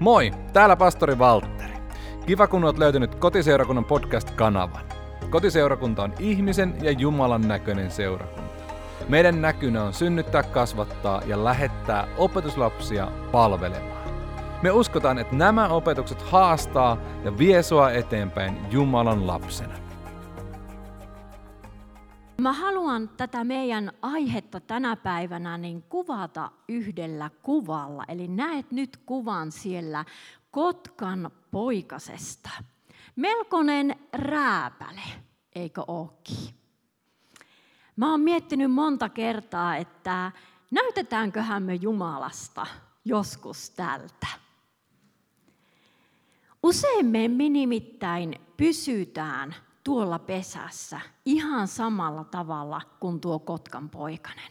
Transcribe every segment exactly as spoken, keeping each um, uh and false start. Moi, täällä pastori Valtteri. Kiva, kun olet löytänyt Kotiseurakunnan podcast-kanavan. Kotiseurakunta on ihmisen ja Jumalan näköinen seurakunta. Meidän näkynä on synnyttää, kasvattaa ja lähettää opetuslapsia palvelemaan. Me uskotaan, että nämä opetukset haastaa ja vie sua eteenpäin Jumalan lapsena. Mä haluan tätä meidän aihetta tänä päivänä niin kuvata yhdellä kuvalla. Eli näet nyt kuvan siellä Kotkan poikasesta. Melkoinen rääpäle, eikö ookin? Mä oon miettinyt monta kertaa, että näytetäänköhän me Jumalasta joskus tältä. Usein me nimittäin pysytään tuolla pesässä ihan samalla tavalla kuin tuo Kotkan poikanen.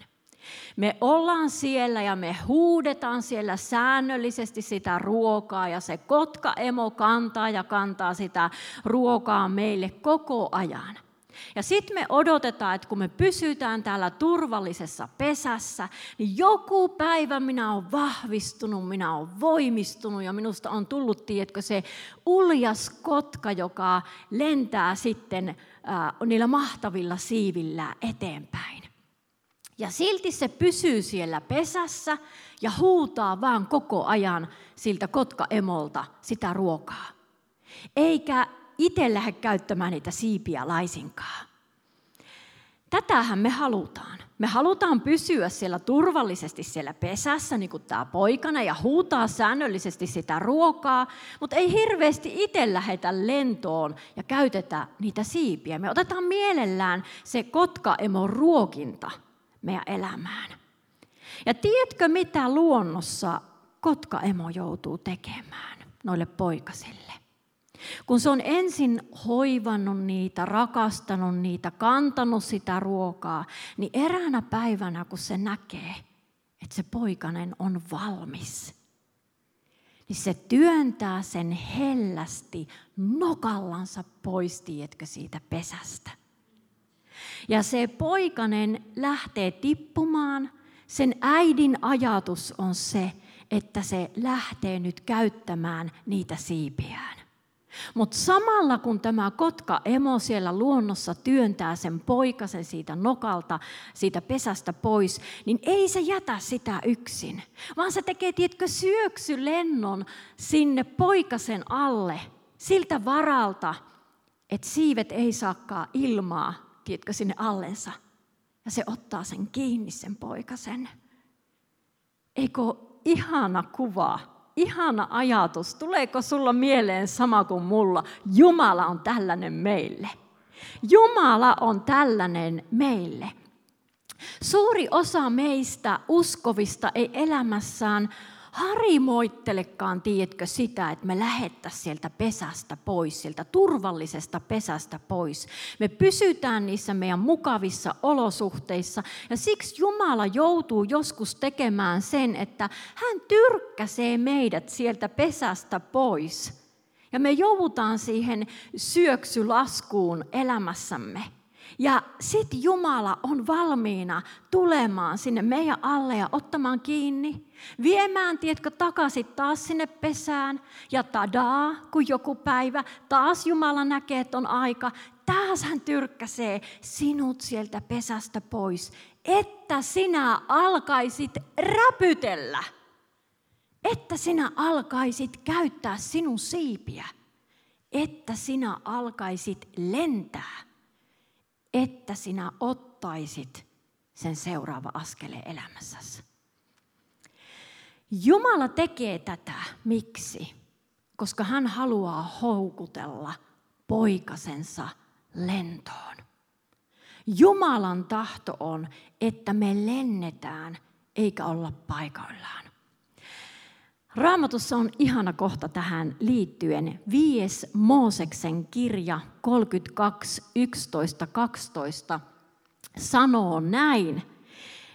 Me ollaan siellä ja me huudetaan siellä säännöllisesti sitä ruokaa ja se kotkaemo kantaa ja kantaa sitä ruokaa meille koko ajan. Ja sitten me odotetaan, että kun me pysytään täällä turvallisessa pesässä, niin joku päivä minä olen vahvistunut, minä olen voimistunut ja minusta on tullut, tiedätkö, se uljas kotka, joka lentää sitten äh, niillä mahtavilla siivillä eteenpäin. Ja silti se pysyy siellä pesässä ja huutaa vaan koko ajan siltä kotkaemolta sitä ruokaa. Eikä itse lähde käyttämään niitä siipiä laisinkaan. Tätähän me halutaan. Me halutaan pysyä siellä turvallisesti siellä pesässä, niin kuin tämä poikana, ja huutaa säännöllisesti sitä ruokaa, mutta ei hirveästi itse lähetä lentoon ja käytetä niitä siipiä. Me otetaan mielellään se kotkaemon ruokinta meidän elämään. Ja tiedätkö, mitä luonnossa kotkaemo joutuu tekemään noille poikasille? Kun se on ensin hoivannut niitä, rakastanut niitä, kantanut sitä ruokaa, niin eräänä päivänä, kun se näkee, että se poikanen on valmis, niin se työntää sen hellästi nokallansa pois, tiedätkö, siitä pesästä. Ja se poikanen lähtee tippumaan. Sen äidin ajatus on se, että se lähtee nyt käyttämään niitä siipiään. Mutta samalla kun tämä kotkaemo siellä luonnossa työntää sen poikasen siitä nokalta, siitä pesästä pois, niin ei se jätä sitä yksin, vaan se tekee, tiedätkö, syöksylennon sinne poikasen alle siltä varalta, että siivet ei saakaan ilmaa, tiedätkö, sinne allensa. Ja se ottaa sen kiinni, sen poikasen. Eikö ihana kuva? Ihana ajatus. Tuleeko sulla mieleen sama kuin mulla? Jumala on tällainen meille. Jumala on tällainen meille. Suuri osa meistä uskovista ei elämässään harimoittelekaan, tiedätkö, sitä, että me lähettäisiin sieltä pesästä pois, sieltä turvallisesta pesästä pois. Me pysytään niissä meidän mukavissa olosuhteissa ja siksi Jumala joutuu joskus tekemään sen, että hän tyrkkäsee meidät sieltä pesästä pois. Ja me joudutaan siihen syöksylaskuun elämässämme. Ja sitten Jumala on valmiina tulemaan sinne meidän alle ja ottamaan kiinni, viemään, tiedätkö, takaisin taas sinne pesään. Ja tadaa, kun joku päivä taas Jumala näkee, että on aika, taas hän tyrkkäsee sinut sieltä pesästä pois, että sinä alkaisit räpytellä, että sinä alkaisit käyttää sinun siipiä, että sinä alkaisit lentää. Että sinä ottaisit sen seuraava askeleen elämässäsi. Jumala tekee tätä. Miksi? Koska hän haluaa houkutella poikasensa lentoon. Jumalan tahto on, että me lennetään eikä olla paikoillaan. Raamatussa on ihana kohta tähän liittyen. Viides Mooseksen kirja kolmekymmentäkaksi, yksitoista, kaksitoista sanoo näin.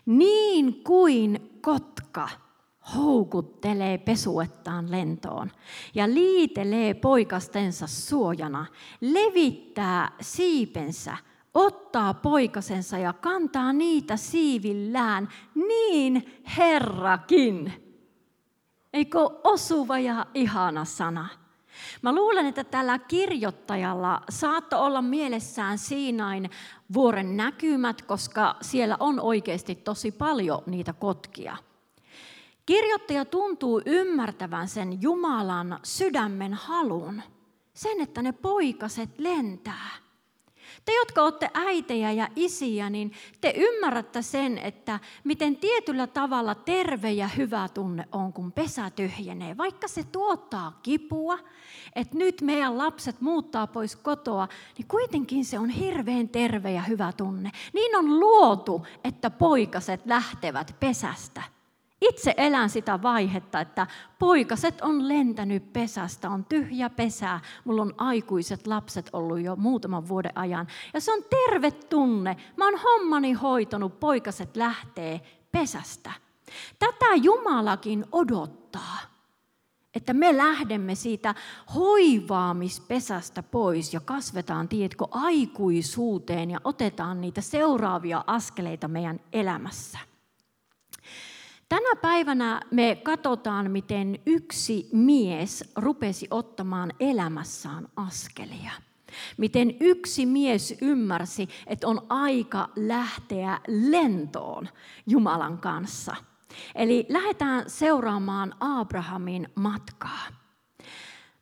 Niin kuin kotka houkuttelee pesuettaan lentoon ja liitelee poikastensa suojana, levittää siipensä, ottaa poikasensa ja kantaa niitä siivillään, niin Herrakin Eikö osuva ja ihana sana? Mä luulen, että tällä kirjoittajalla saatto olla mielessään Siinain vuoren näkymät, koska siellä on oikeasti tosi paljon niitä kotkia. Kirjoittaja tuntuu ymmärtävän sen Jumalan sydämen halun, sen, että ne poikaset lentää. Te, jotka olette äitejä ja isiä, niin te ymmärrätte sen, että miten tietyllä tavalla terve ja hyvä tunne on, kun pesä tyhjenee. Vaikka se tuottaa kipua, että nyt meidän lapset muuttaa pois kotoa, niin kuitenkin se on hirveän terve ja hyvä tunne. Niin on luotu, että poikaset lähtevät pesästä. Itse elän sitä vaihetta, että poikaset on lentänyt pesästä, on tyhjä pesää. Mulla on aikuiset lapset ollut jo muutaman vuoden ajan. Ja se on terve tunne. Mä oon hommani hoitanut, poikaset lähtee pesästä. Tätä Jumalakin odottaa, että me lähdemme siitä hoivaamispesästä pois ja kasvetaan, tiedätkö, aikuisuuteen ja otetaan niitä seuraavia askeleita meidän elämässä. Tänä päivänä me katsotaan, miten yksi mies rupesi ottamaan elämässään askelia. Miten yksi mies ymmärsi, että on aika lähteä lentoon Jumalan kanssa. Eli lähdetään seuraamaan Abrahamin matkaa.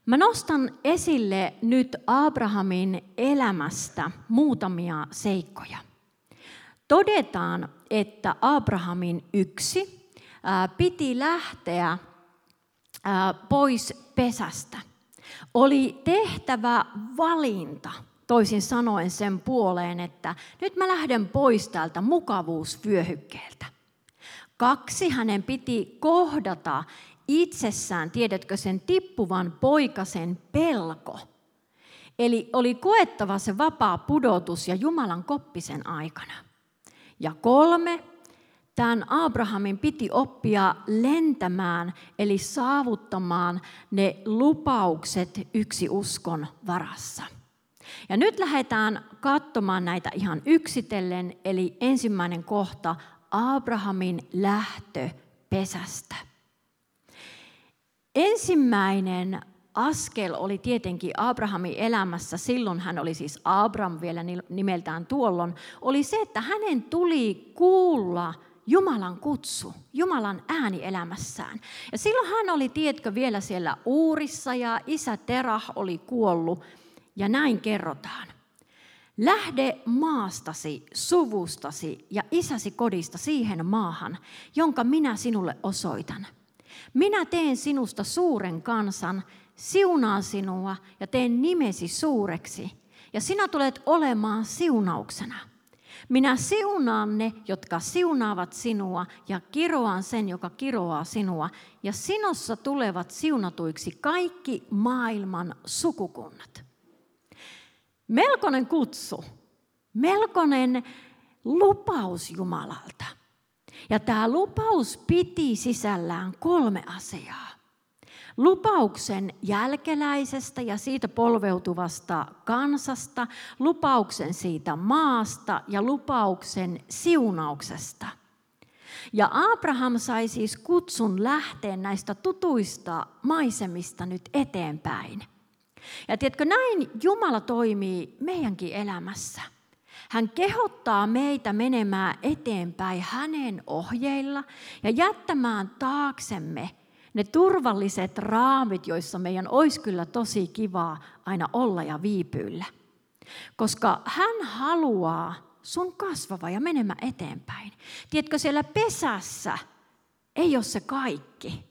Mä nostan esille nyt Abrahamin elämästä muutamia seikkoja. Todetaan, että Abrahamin yksi piti lähteä pois pesästä. Oli tehtävä valinta, toisin sanoen sen puoleen, että nyt mä lähden pois täältä mukavuusvyöhykkeeltä. Kaksi, hänen piti kohdata itsessään, tiedätkö, sen tippuvan poikasen pelko. Eli oli koettava se vapaa pudotus ja Jumalan koppi sen aikana. Ja kolme, tämän Abrahamin piti oppia lentämään, eli saavuttamaan ne lupaukset yksi uskon varassa. Ja nyt lähdetään katsomaan näitä ihan yksitellen, eli ensimmäinen kohta, Abrahamin lähtö pesästä. Ensimmäinen askel oli tietenkin Abrahamin elämässä, silloin hän oli siis Abram vielä nimeltään tuolloin, oli se, että hänen tuli kuulla Jumalan kutsu, Jumalan ääni elämässään. Ja silloin hän oli, tiedätkö, vielä siellä Uurissa ja isä Terah oli kuollut. Ja näin kerrotaan. Lähde maastasi, suvustasi ja isäsi kodista siihen maahan, jonka minä sinulle osoitan. Minä teen sinusta suuren kansan, siunaan sinua ja teen nimesi suureksi. Ja sinä tulet olemaan siunauksena. Minä siunaan ne, jotka siunaavat sinua, ja kiroan sen, joka kiroaa sinua, ja sinussa tulevat siunatuiksi kaikki maailman sukukunnat. Melkoinen kutsu, melkoinen lupaus Jumalalta. Ja tämä lupaus piti sisällään kolme asiaa. Lupauksen jälkeläisestä ja siitä polveutuvasta kansasta, lupauksen siitä maasta ja lupauksen siunauksesta. Ja Abraham sai siis kutsun lähteä näistä tutuista maisemista nyt eteenpäin. Ja tiedätkö, näin Jumala toimii meidänkin elämässä. Hän kehottaa meitä menemään eteenpäin hänen ohjeilla ja jättämään taaksemme ne turvalliset raamit, joissa meidän olisi kyllä tosi kivaa aina olla ja viipyillä. Koska hän haluaa sun kasvava ja menemään eteenpäin. Tiedätkö, siellä pesässä ei ole se kaikki,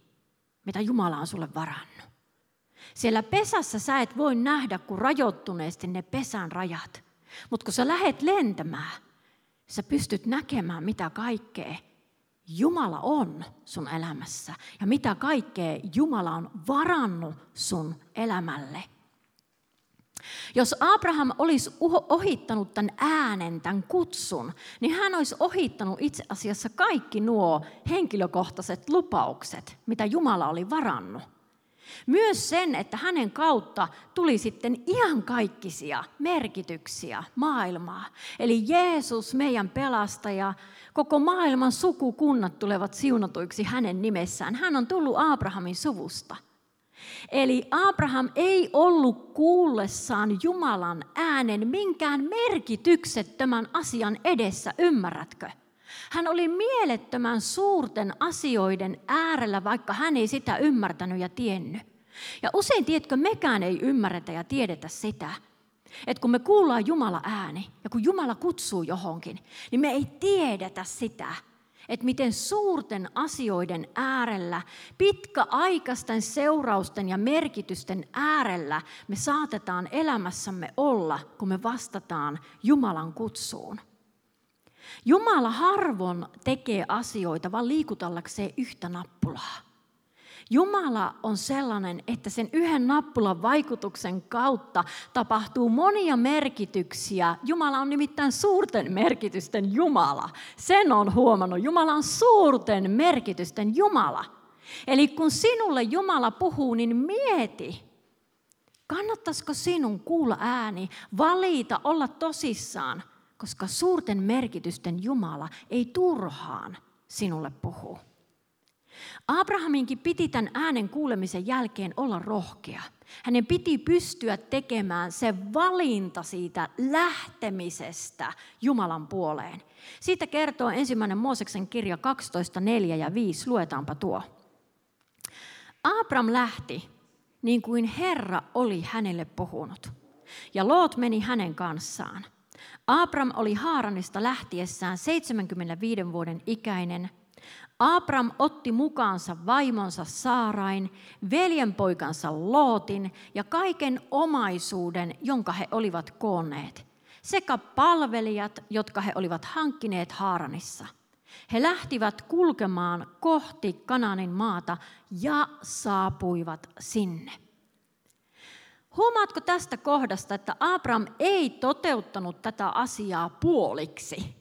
mitä Jumala on sulle varannut. Siellä pesässä sä et voi nähdä kuin rajoittuneesti ne pesän rajat. Mutta kun sä lähet lentämään, sä pystyt näkemään mitä kaikkea Jumala on sun elämässä ja mitä kaikkea Jumala on varannut sun elämälle. Jos Abraham olisi ohittanut tämän äänen, tämän kutsun, niin hän olisi ohittanut itse asiassa kaikki nuo henkilökohtaiset lupaukset, mitä Jumala oli varannut. Myös sen, että hänen kautta tuli sitten iankaikkisia merkityksiä maailmaa. Eli Jeesus, meidän pelastaja, koko maailman sukukunnat tulevat siunatuiksi hänen nimessään. Hän on tullut Abrahamin suvusta. Eli Abraham ei ollut kuullessaan Jumalan äänen minkään merkityksettömän asian edessä, ymmärrätkö? Hän oli mielettömän suurten asioiden äärellä, vaikka hän ei sitä ymmärtänyt ja tiennyt. Ja usein, tiedätkö, mekään ei ymmärretä ja tiedetä sitä, että kun me kuullaan Jumalan ääni ja kun Jumala kutsuu johonkin, niin me ei tiedetä sitä, että miten suurten asioiden äärellä, pitkäaikaisten seurausten ja merkitysten äärellä me saatetaan elämässämme olla, kun me vastataan Jumalan kutsuun. Jumala harvoin tekee asioita, vaan liikutallakseen yhtä nappulaa. Jumala on sellainen, että sen yhden nappulan vaikutuksen kautta tapahtuu monia merkityksiä. Jumala on nimittäin suurten merkitysten Jumala. Sen on huomannut. Jumala on suurten merkitysten Jumala. Eli kun sinulle Jumala puhuu, niin mieti. Kannattaisiko sinun kuulla ääni, valita, olla tosissaan? Koska suurten merkitysten Jumala ei turhaan sinulle puhu. Abrahaminkin piti tämän äänen kuulemisen jälkeen olla rohkea. Hänen piti pystyä tekemään se valinta siitä lähtemisestä Jumalan puoleen. Siitä kertoo ensimmäinen Mooseksen kirja kaksitoista neljä ja viisi. Luetaanpa tuo. Abram lähti niin kuin Herra oli hänelle puhunut. Ja Loot meni hänen kanssaan. Abram oli Haaranista lähtiessään seitsemänkymmentäviisi vuoden ikäinen. Abram otti mukaansa vaimonsa Saarain, veljenpoikansa Lootin ja kaiken omaisuuden, jonka he olivat koonneet, sekä palvelijat, jotka he olivat hankkineet Haaranissa. He lähtivät kulkemaan kohti Kanaanin maata ja saapuivat sinne. Huomaatko tästä kohdasta, että Abram ei toteuttanut tätä asiaa puoliksi?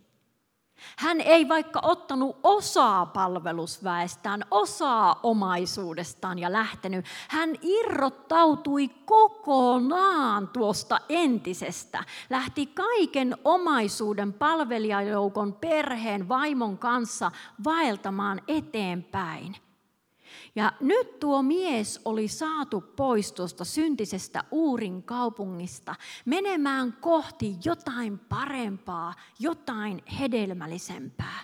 Hän ei vaikka ottanut osaa palvelusväestään, osaa omaisuudestaan ja lähtenyt. Hän irrottautui kokonaan tuosta entisestä. Lähti kaiken omaisuuden, palvelijajoukon, perheen, vaimon kanssa vaeltamaan eteenpäin. Ja nyt tuo mies oli saatu pois tuosta syntisestä Uurin kaupungista menemään kohti jotain parempaa, jotain hedelmällisempää.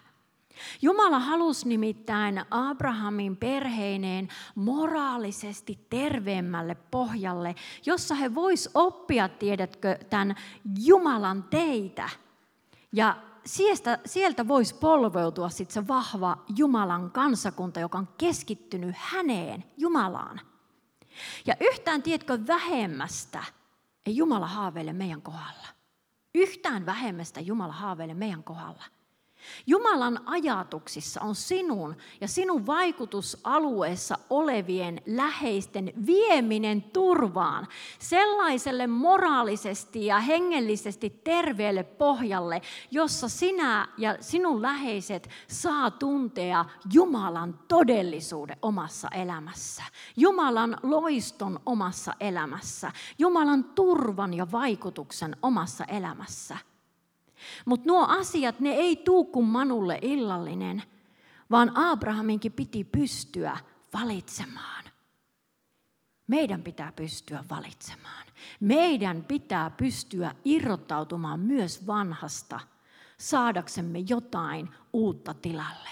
Jumala halusi nimittäin Abrahamin perheineen moraalisesti terveemmälle pohjalle, jossa he vois oppia, tiedätkö, tämän Jumalan teitä. Ja Sieltä, sieltä voisi polveutua sitten se vahva Jumalan kansakunta, joka on keskittynyt häneen, Jumalaan. Ja yhtään, tiedätkö, vähemmästä ei Jumala haaveile meidän kohdalla. Yhtään vähemmästä Jumala haaveile meidän kohdalla. Jumalan ajatuksissa on sinun ja sinun vaikutusalueessa olevien läheisten vieminen turvaan sellaiselle moraalisesti ja hengellisesti terveelle pohjalle, jossa sinä ja sinun läheiset saa tuntea Jumalan todellisuuden omassa elämässä, Jumalan loiston omassa elämässä, Jumalan turvan ja vaikutuksen omassa elämässä. Mutta nuo asiat, ne ei tuu kuin manulle illallinen, vaan Abrahaminkin piti pystyä valitsemaan. Meidän pitää pystyä valitsemaan. Meidän pitää pystyä irrottautumaan myös vanhasta, saadaksemme jotain uutta tilalle.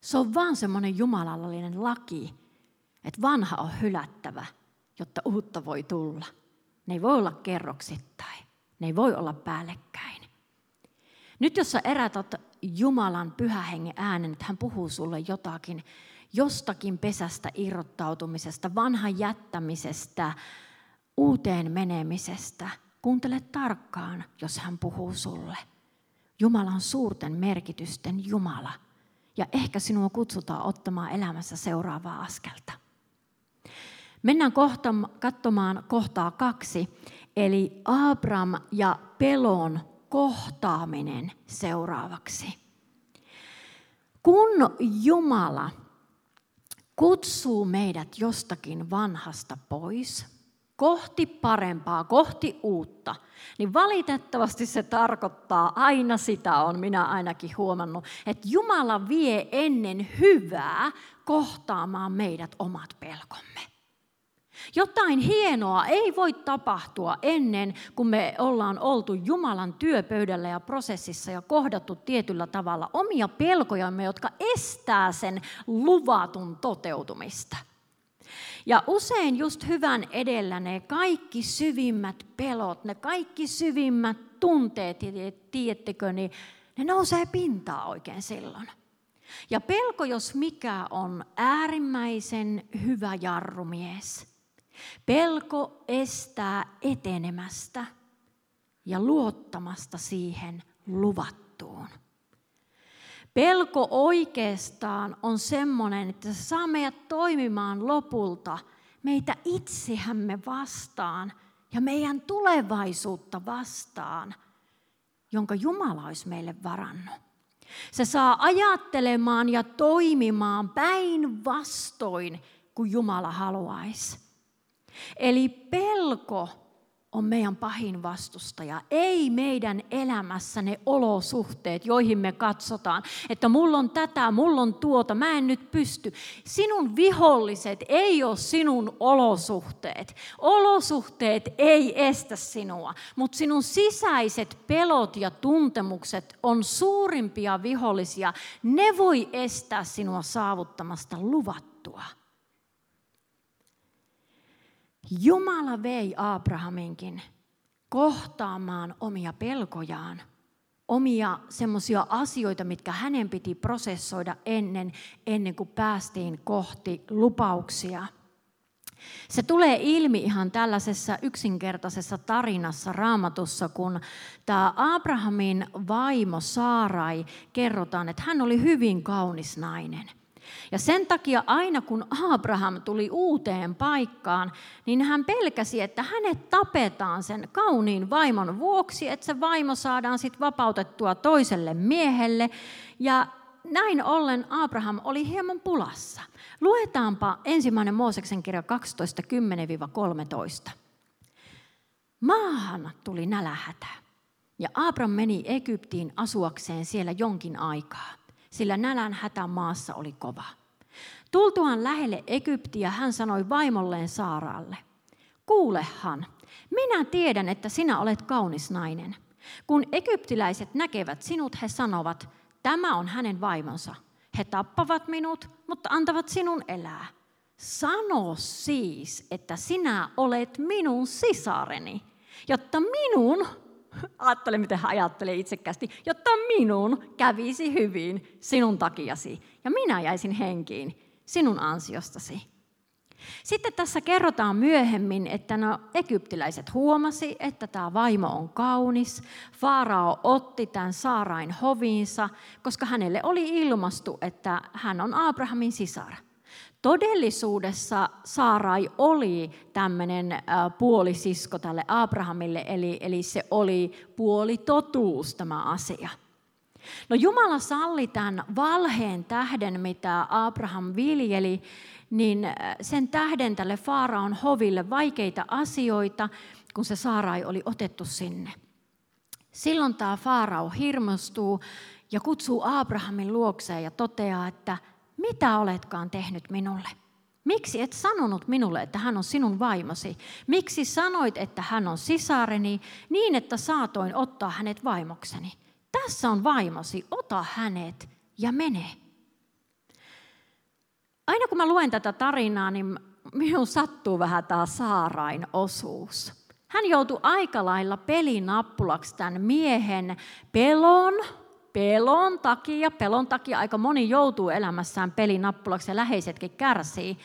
Se on vaan semmoinen jumalallinen laki, että vanha on hylättävä, jotta uutta voi tulla. Ne ei voi olla kerroksittain. Ne ei voi olla päällekkäin. Nyt jos sä erätät Jumalan pyhähengen äänen, että hän puhuu sulle jotakin, jostakin pesästä irrottautumisesta, vanhan jättämisestä, uuteen menemisestä, kuuntele tarkkaan, jos hän puhuu sulle. Jumala on suurten merkitysten Jumala. Ja ehkä sinua kutsutaan ottamaan elämässä seuraavaa askelta. Mennään kohta, katsomaan kohtaa kaksi, eli Abram ja pelon kohtaaminen seuraavaksi. Kun Jumala kutsuu meidät jostakin vanhasta pois, kohti parempaa, kohti uutta, niin valitettavasti se tarkoittaa aina sitä, on minä ainakin huomannut, että Jumala vie ennen hyvää kohtaamaan meidät omat pelkomme. Jotain hienoa ei voi tapahtua ennen kuin me ollaan oltu Jumalan työpöydällä ja prosessissa ja kohdattu tietyllä tavalla omia pelkojamme, jotka estää sen luvatun toteutumista. Ja usein just hyvän edellä ne kaikki syvimmät pelot, ne kaikki syvimmät tunteet, tiedättekö, niin ne nousee pintaan oikein silloin. Ja pelko, jos mikä, on äärimmäisen hyvä jarrumies. Pelko estää etenemästä ja luottamasta siihen luvattuun. Pelko oikeastaan on semmoinen, että se saa meidät toimimaan lopulta meitä itseämme vastaan ja meidän tulevaisuutta vastaan, jonka Jumala olisi meille varannut. Se saa ajattelemaan ja toimimaan päinvastoin kuin Jumala haluaisi. Eli pelko on meidän pahin vastustaja, ei meidän elämässä ne olosuhteet, joihin me katsotaan, että mulla on tätä, mulla on tuota, mä en nyt pysty. Sinun viholliset ei ole sinun olosuhteet. Olosuhteet ei estä sinua, mutta sinun sisäiset pelot ja tuntemukset on suurimpia vihollisia. Ne voi estää sinua saavuttamasta luvattua. Jumala vei Abrahaminkin kohtaamaan omia pelkojaan, omia semmoisia asioita, mitkä hänen piti prosessoida ennen, ennen kuin päästiin kohti lupauksia. Se tulee ilmi ihan tällaisessa yksinkertaisessa tarinassa Raamatussa, kun tämä Abrahamin vaimo Saarai kerrotaan, että hän oli hyvin kaunis nainen. Ja sen takia aina kun Abraham tuli uuteen paikkaan, niin hän pelkäsi, että hänet tapetaan sen kauniin vaimon vuoksi, että se vaimo saadaan sitten vapautettua toiselle miehelle. Ja näin ollen Abraham oli hieman pulassa. Luetaanpa ensimmäinen Mooseksen kirja kaksitoista kymmenen kolmetoista. Maahan tuli nälänhätä, ja Abram meni Egyptiin asuakseen siellä jonkin aikaa, sillä nälänhätä maassa oli kova. Tultuaan lähelle Egyptiä hän sanoi vaimolleen Saaralle, kuulehan, minä tiedän, että sinä olet kaunis nainen. Kun egyptiläiset näkevät sinut, he sanovat, tämä on hänen vaimonsa. He tappavat minut, mutta antavat sinun elää. Sano siis, että sinä olet minun sisareni, jotta minun... Ajattele, miten hän ajattelee itsekkäästi, jotta minun kävisi hyvin sinun takiasi ja minä jäisin henkiin sinun ansiostasi. Sitten tässä kerrotaan myöhemmin, että no, egyptiläiset huomasi, että tämä vaimo on kaunis. Faarao otti tämän Saarain hoviinsa, koska hänelle oli ilmastu, että hän on Abrahamin sisar. Todellisuudessa Saarai oli tämmöinen puolisisko tälle Abrahamille, eli, eli se oli puolitotuus tämä asia. No Jumala salli tämän valheen tähden, mitä Abraham viljeli, niin sen tähden tälle Faaraon hoville vaikeita asioita, kun se Saarai oli otettu sinne. Silloin tämä Faarao hirmostuu ja kutsuu Abrahamin luokseen ja toteaa, että mitä oletkaan tehnyt minulle? Miksi et sanonut minulle, että hän on sinun vaimosi? Miksi sanoit, että hän on sisareni, niin että saatoin ottaa hänet vaimokseni? Tässä on vaimosi, ota hänet ja mene. Aina kun mä luen tätä tarinaa, niin minun sattuu vähän tämä Saarain osuus. Hän joutui aika lailla pelinappulaksi tämän miehen pelon. Pelon takia, pelon takia aika moni joutuu elämässään pelinappulaksi ja läheisetkin kärsii.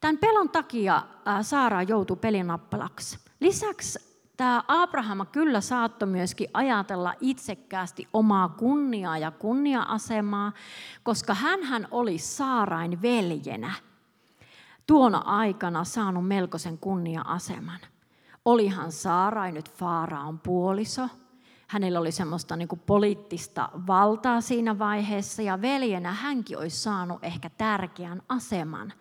Tämän pelon takia Saara joutui pelinappulaksi. Lisäksi tämä Abraham kyllä saattoi myöskin ajatella itsekkäästi omaa kunniaa ja kunnia-asemaa, koska hänhän oli Saarain veljenä tuona aikana saanut melkoisen kunnia-aseman. Olihan Saara nyt Faaraon puoliso. Hänellä oli semmoista niin kuin poliittista valtaa siinä vaiheessa ja veljenä hänkin olisi saanut ehkä tärkeän aseman.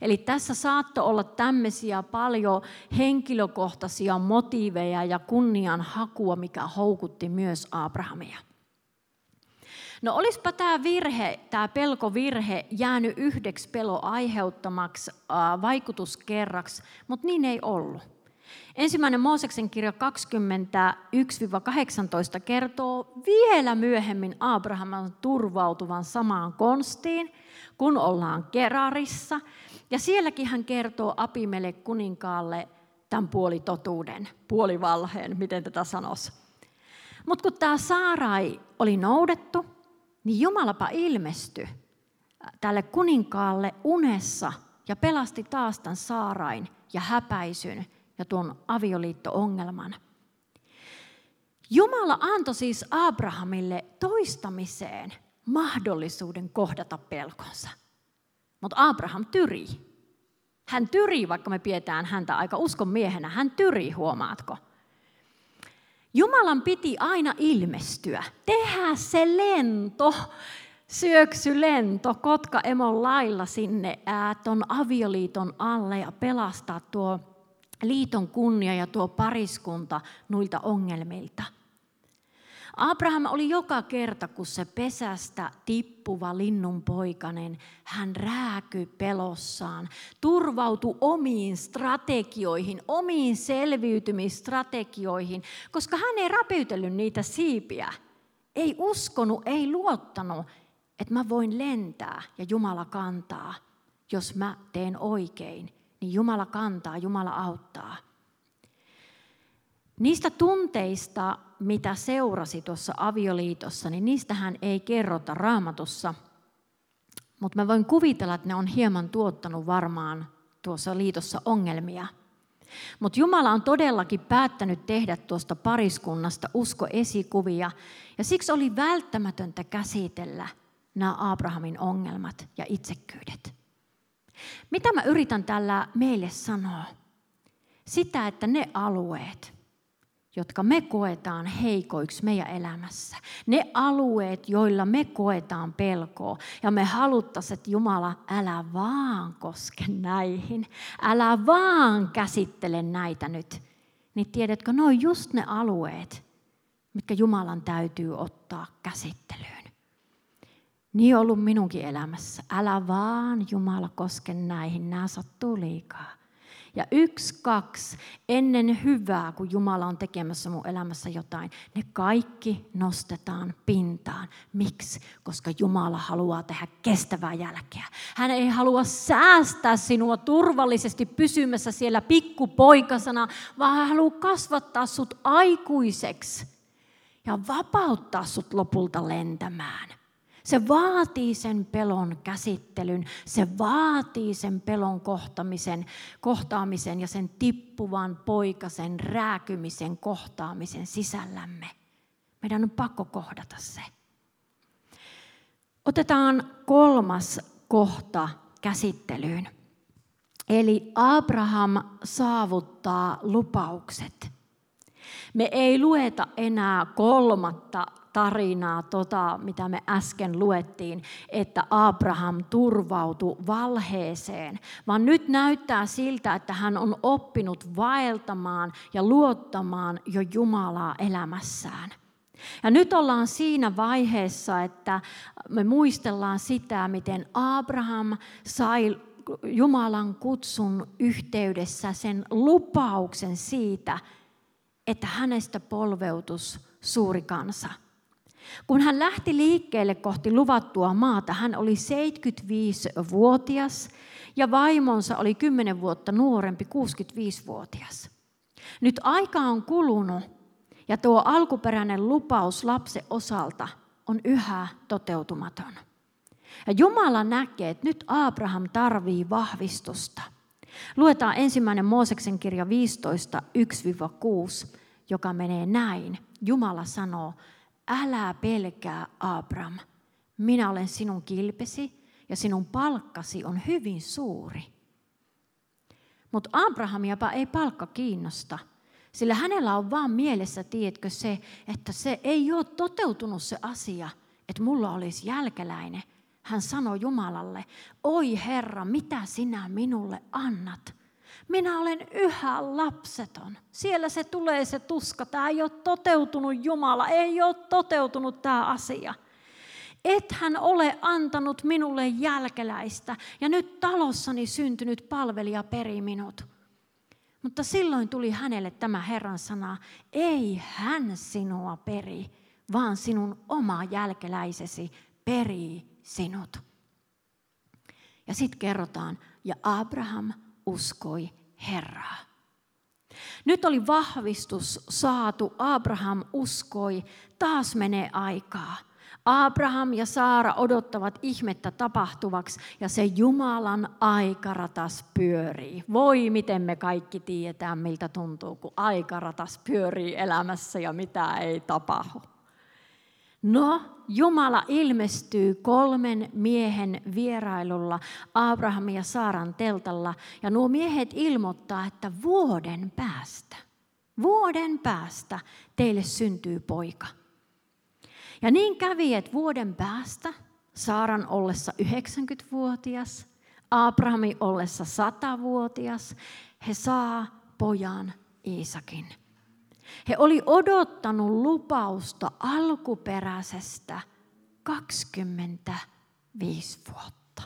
Eli tässä saattoi olla tämmöisiä paljon henkilökohtaisia motiiveja ja kunnian hakua, mikä houkutti myös Abrahamia. No olispa tämä virhe, tämä pelkovirhe jäänyt yhdeksi pelon aiheuttamaksi vaikutuskerraksi, mutta niin ei ollut. Ensimmäinen Mooseksen kirja kaksikymmentäyksi kahdeksantoista kertoo vielä myöhemmin Abrahamin turvautuvan samaan konstiin, kun ollaan Gerarissa. Ja sielläkin hän kertoo Abimele kuninkaalle tämän puolitotuuden, puolivalheen, miten tätä sanoisi. Mutta kun tämä Saarai oli noudettu, niin Jumalapa ilmestyi tälle kuninkaalle unessa ja pelasti taas tämän Saarain ja häpäisyn ja tuon avioliitto-ongelman. Jumala antoi siis Abrahamille toistamiseen mahdollisuuden kohdata pelkonsa. Mutta Abraham tyrii. Hän tyrii, vaikka me pidetään häntä aika uskon miehenä. Hän tyrii, huomaatko? Jumalan piti aina ilmestyä. Tehdä se lento, syöksylento Kotka-emon lailla sinne ää, ton avioliiton alle ja pelastaa tuo liiton kunnia ja tuo pariskunta noilta ongelmilta. Abraham oli joka kerta, kun se pesästä tippuva linnunpoikanen, hän rääkyi pelossaan, turvautui omiin strategioihin, omiin selviytymisstrategioihin, koska hän ei räpytellyt niitä siipiä, ei uskonut, ei luottanut, että mä voin lentää ja Jumala kantaa, jos mä teen oikein. Niin Jumala kantaa, Jumala auttaa. Niistä tunteista, mitä seurasi tuossa avioliitossa, niin niistähän ei kerrota Raamatussa. Mutta mä voin kuvitella, että ne on hieman tuottanut varmaan tuossa liitossa ongelmia. Mutta Jumala on todellakin päättänyt tehdä tuosta pariskunnasta uskoesikuvia. Ja siksi oli välttämätöntä käsitellä nämä Abrahamin ongelmat ja itsekkyydet. Mitä mä yritän tällä meille sanoa? Sitä, että ne alueet, jotka me koetaan heikoiksi meidän elämässä, ne alueet, joilla me koetaan pelkoa, ja me haluttaisiin, että Jumala, älä vaan koske näihin, älä vaan käsittele näitä nyt, niin tiedätkö, ne on just ne alueet, mitkä Jumalan täytyy ottaa käsittelyyn. Niin on ollut minunkin elämässä. Älä vaan Jumala koske näihin, nämä sattuu liikaa. Ja yksi, kaksi, ennen hyvää, kun Jumala on tekemässä mun elämässä jotain, ne kaikki nostetaan pintaan. Miksi? Koska Jumala haluaa tehdä kestävää jälkeä. Hän ei halua säästää sinua turvallisesti pysymässä siellä pikkupoikasana, vaan hän haluaa kasvattaa sut aikuiseksi ja vapauttaa sut lopulta lentämään. Se vaatii sen pelon käsittelyn, se vaatii sen pelon kohtamisen, kohtaamisen ja sen tippuvan poikasen rääkymisen kohtaamisen sisällämme. Meidän on pakko kohdata se. Otetaan kolmas kohta käsittelyyn. Eli Abraham saavuttaa lupaukset. Me ei lueta enää kolmatta tarinaa, tota, mitä me äsken luettiin, että Abraham turvautui valheeseen, vaan nyt näyttää siltä, että hän on oppinut vaeltamaan ja luottamaan jo Jumalaa elämässään. Ja nyt ollaan siinä vaiheessa, että me muistellaan sitä, miten Abraham sai Jumalan kutsun yhteydessä sen lupauksen siitä, että hänestä polveutus suuri kansa. Kun hän lähti liikkeelle kohti luvattua maata, hän oli seitsemänkymmentäviisivuotias ja vaimonsa oli kymmenen vuotta nuorempi, kuusikymmentäviisivuotias. Nyt aika on kulunut ja tuo alkuperäinen lupaus lapsen osalta on yhä toteutumaton. Ja Jumala näkee, että nyt Abraham tarvii vahvistusta. Luetaan ensimmäinen Mooseksen kirja viisitoista yksi kuusi, joka menee näin. Jumala sanoo, älä pelkää Abram, minä olen sinun kilpesi ja sinun palkkasi on hyvin suuri. Mutta Abrahamiapa ei palkka kiinnosta, sillä hänellä on vaan mielessä, tiedätkö se, että se ei ole toteutunut se asia, että mulla olisi jälkeläinen, Hän sanoi Jumalalle, oi Herra, mitä sinä minulle annat? Minä olen yhä lapseton. Siellä se tulee se tuska. Tämä ei ole toteutunut Jumala, ei ole toteutunut tämä asia. Et hän ole antanut minulle jälkeläistä ja nyt talossani syntynyt palvelija peri minut. Mutta silloin tuli hänelle tämä Herran sana, ei hän sinua peri, vaan sinun oma jälkeläisesi perii sinut. Ja sitten kerrotaan, ja Abraham uskoi Herraa. Nyt oli vahvistus saatu, Abraham uskoi, taas menee aikaa. Abraham ja Saara odottavat ihmettä tapahtuvaksi ja se Jumalan aikaratas pyörii. Voi miten me kaikki tiedetään, miltä tuntuu, kun aikaratas pyörii elämässä ja mitä ei tapahdu. No, Jumala ilmestyy kolmen miehen vierailulla Abrahamin ja Saaran teltalla ja nuo miehet ilmoittaa, että vuoden päästä, vuoden päästä teille syntyy poika. Ja niin kävi, että vuoden päästä, Saaran ollessa yhdeksänkymmentävuotias, Abrahamin ollessa satavuotias, he saa pojan Iisakin. He oli odottanut lupausta alkuperäisestä kaksikymmentäviisi vuotta.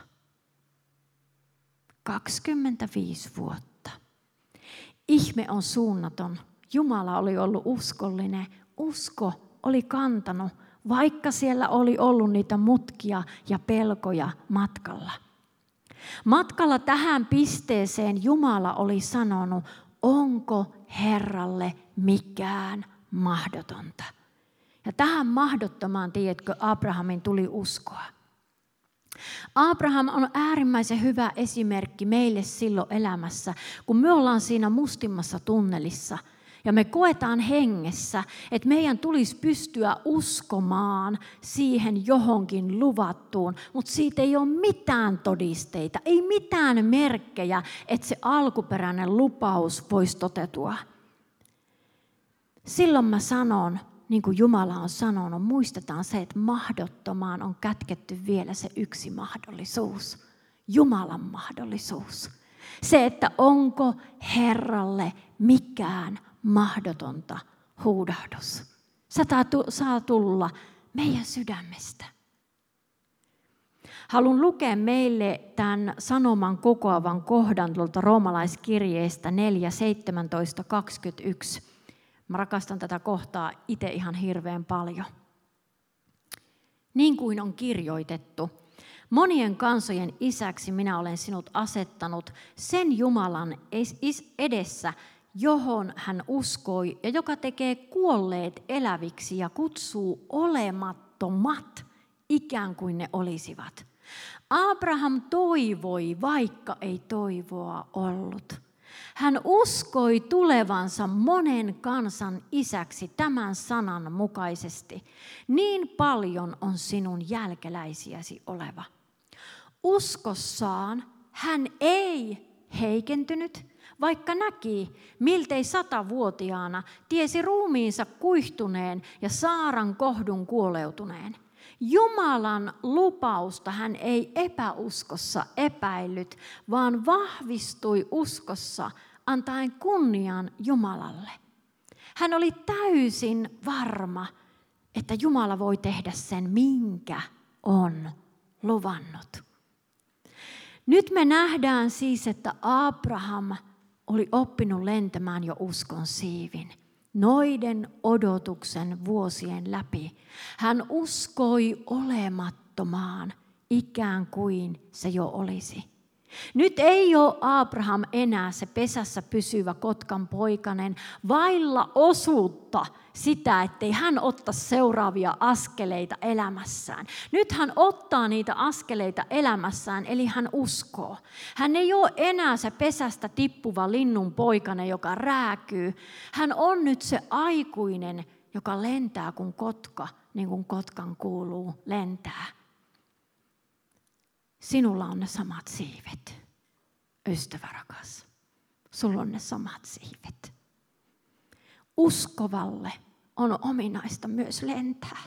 kaksikymmentäviisi vuotta. Ihme on suunnaton. Jumala oli ollut uskollinen. Usko oli kantanut, vaikka siellä oli ollut niitä mutkia ja pelkoja matkalla. Matkalla tähän pisteeseen Jumala oli sanonut, onko Herralle mikään mahdotonta. Ja tähän mahdottomaan, tiedätkö, Abrahamin tuli uskoa. Abraham on äärimmäisen hyvä esimerkki meille silloin elämässä, kun me ollaan siinä mustimmassa tunnelissa. Ja me koetaan hengessä, että meidän tulisi pystyä uskomaan siihen johonkin luvattuun, mutta siitä ei ole mitään todisteita, ei mitään merkkejä, että se alkuperäinen lupaus voisi toteutua. Silloin mä sanon, niin kuin Jumala on sanonut, muistetaan se, että mahdottomaan on kätketty vielä se yksi mahdollisuus, Jumalan mahdollisuus. Se, että onko Herralle mikään mahdotonta huudahdus. Se saa tulla meidän sydämestä. Haluan lukea meille tämän sanoman kokoavan kohdan tuolta roomalaiskirjeestä neljä, seitsemäntoista, kaksikymmentäyksi. Mä rakastan tätä kohtaa itse ihan hirveän paljon. Niin kuin on kirjoitettu. Monien kansojen isäksi minä olen sinut asettanut sen Jumalan edessä, johon hän uskoi ja joka tekee kuolleet eläviksi ja kutsuu olemattomat ikään kuin ne olisivat. Abraham toivoi, vaikka ei toivoa ollut. Hän uskoi tulevansa monen kansan isäksi tämän sanan mukaisesti. Niin paljon on sinun jälkeläisiäsi oleva. Uskossaan hän ei heikentynyt, vaikka näki, miltei satavuotiaana tiesi ruumiinsa kuihtuneen ja Saaran kohdun kuoleutuneen. Jumalan lupausta hän ei epäuskossa epäillyt, vaan vahvistui uskossa antaen kunnian Jumalalle. Hän oli täysin varma, että Jumala voi tehdä sen, minkä on luvannut. Nyt me nähdään siis, että Abraham oli oppinut lentämään jo uskon siivin. Noiden odotuksen vuosien läpi hän uskoi olemattomaan, ikään kuin se jo olisi. Nyt ei ole Abraham enää se pesässä pysyvä kotkan poikanen vailla osuutta sitä, ettei hän ottaisi seuraavia askeleita elämässään. Nyt hän ottaa niitä askeleita elämässään, eli hän uskoo. Hän ei ole enää se pesästä tippuva linnun poikanen, joka rääkyy. Hän on nyt se aikuinen, joka lentää kuin kotka, niin kuin kotkan kuuluu lentää. Sinulla on ne samat siivet, ystävä rakas. Sulla on ne samat siivet. Uskovalle on ominaista myös lentää.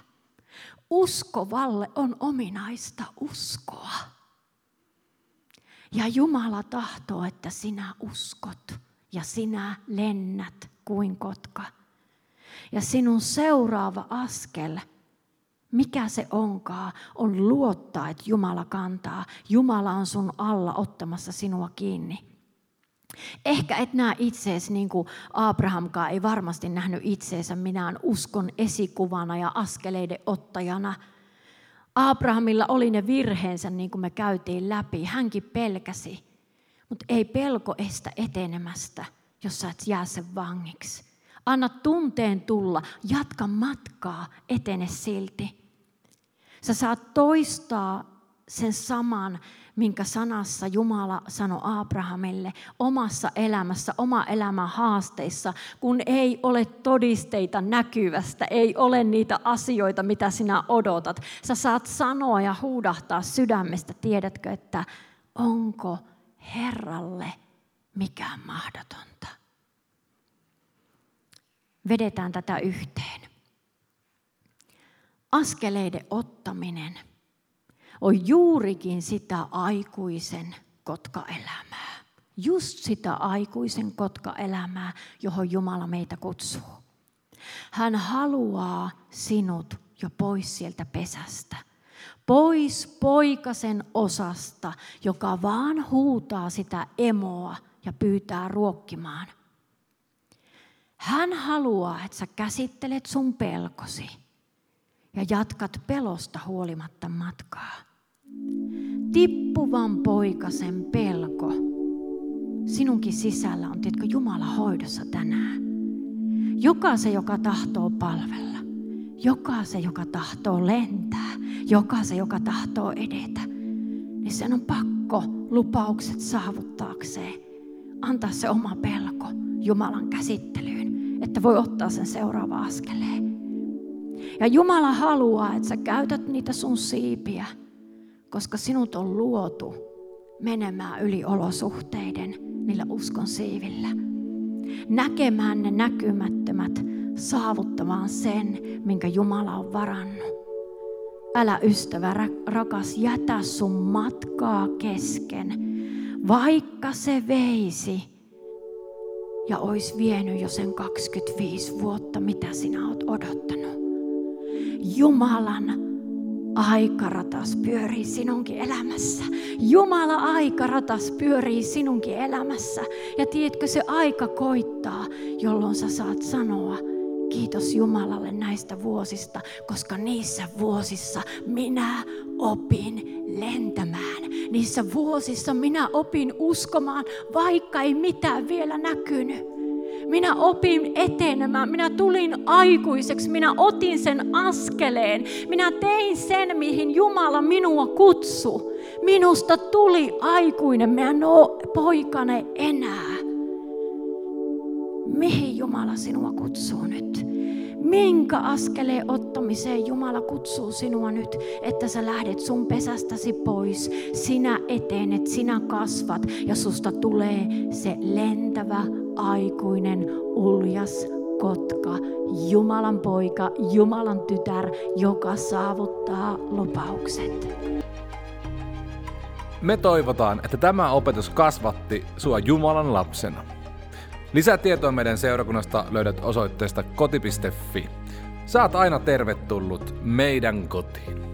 Uskovalle on ominaista uskoa. Ja Jumala tahtoo, että sinä uskot ja sinä lennät kuin kotka. Ja sinun seuraava askel, mikä se onkaan, on luottaa, että Jumala kantaa. Jumala on sun alla ottamassa sinua kiinni. Ehkä et näe itseäsi, niin kuin Abrahamkaan ei varmasti nähnyt itseensä minään uskon esikuvana ja askeleiden ottajana. Abrahamilla oli ne virheensä, niin kuin me käytiin läpi. Hänkin pelkäsi, mutta ei pelko estä etenemästä, jos sä et jää sen vangiksi. Anna tunteen tulla, jatka matkaa, etene silti. Sä saat toistaa sen saman, minkä sanassa Jumala sanoi Abrahamille omassa elämässä, oma elämän haasteissa, kun ei ole todisteita näkyvästä, ei ole niitä asioita, mitä sinä odotat. Sä saat sanoa ja huudahtaa sydämestä, tiedätkö, että onko Herralle mikään mahdotonta. Vedetään tätä yhteen. Askeleiden ottaminen on juurikin sitä aikuisen kotkaelämää. Just sitä aikuisen kotkaelämää, johon Jumala meitä kutsuu. Hän haluaa sinut jo pois sieltä pesästä. Pois poikasen osasta, joka vaan huutaa sitä emoa ja pyytää ruokkimaan. Hän haluaa, että sä käsittelet sun pelkosi ja jatkat pelosta huolimatta matkaa. Tippuvan poikasen pelko sinunkin sisällä on, tiedätkö, Jumala hoidossa tänään. Jokaisen, joka tahtoo palvella. Jokaisen, joka tahtoo lentää. Jokaisen, joka tahtoo edetä. Niin sen on pakko lupaukset saavuttaakseen antaa se oma pelko Jumalan käsittelyyn, että voi ottaa sen seuraava askeleen. Ja Jumala haluaa, että sä käytät niitä sun siipiä, koska sinut on luotu menemään yli olosuhteiden niillä uskon siivillä. Näkemään ne näkymättömät, saavuttamaan sen, minkä Jumala on varannut. Älä ystävä, rakas, jätä sun matkaa kesken, vaikka se veisi. Ja ois vienyt jo sen kaksikymmentäviisi vuotta, mitä sinä oot odottanut. Jumalan aikaratas pyörii sinunkin elämässä. Jumala aikaratas pyörii sinunkin elämässä. Ja tiedätkö, se aika koittaa, jolloin sä saat sanoa kiitos Jumalalle näistä vuosista, koska niissä vuosissa minä opin lentämään. Niissä vuosissa minä opin uskomaan, vaikka ei mitään vielä näkynyt. Minä opin etenemään, minä tulin aikuiseksi, minä otin sen askeleen. Minä tein sen, mihin Jumala minua kutsui. Minusta tuli aikuinen, minä en ole poikane enää. Mihin Jumala sinua kutsuu nyt? Minkä askeleen ottamiseen Jumala kutsuu sinua nyt, että sä lähdet sun pesästäsi pois. Sinä etenet, sinä kasvat ja susta tulee se lentävä, aikuinen, uljas kotka, Jumalan poika, Jumalan tytär, joka saavuttaa lupaukset. Me toivotaan, että tämä opetus kasvatti sua Jumalan lapsena. Lisätietoa meidän seurakunnasta löydät osoitteesta koti piste fi. Saat aina tervetullut meidän kotiin.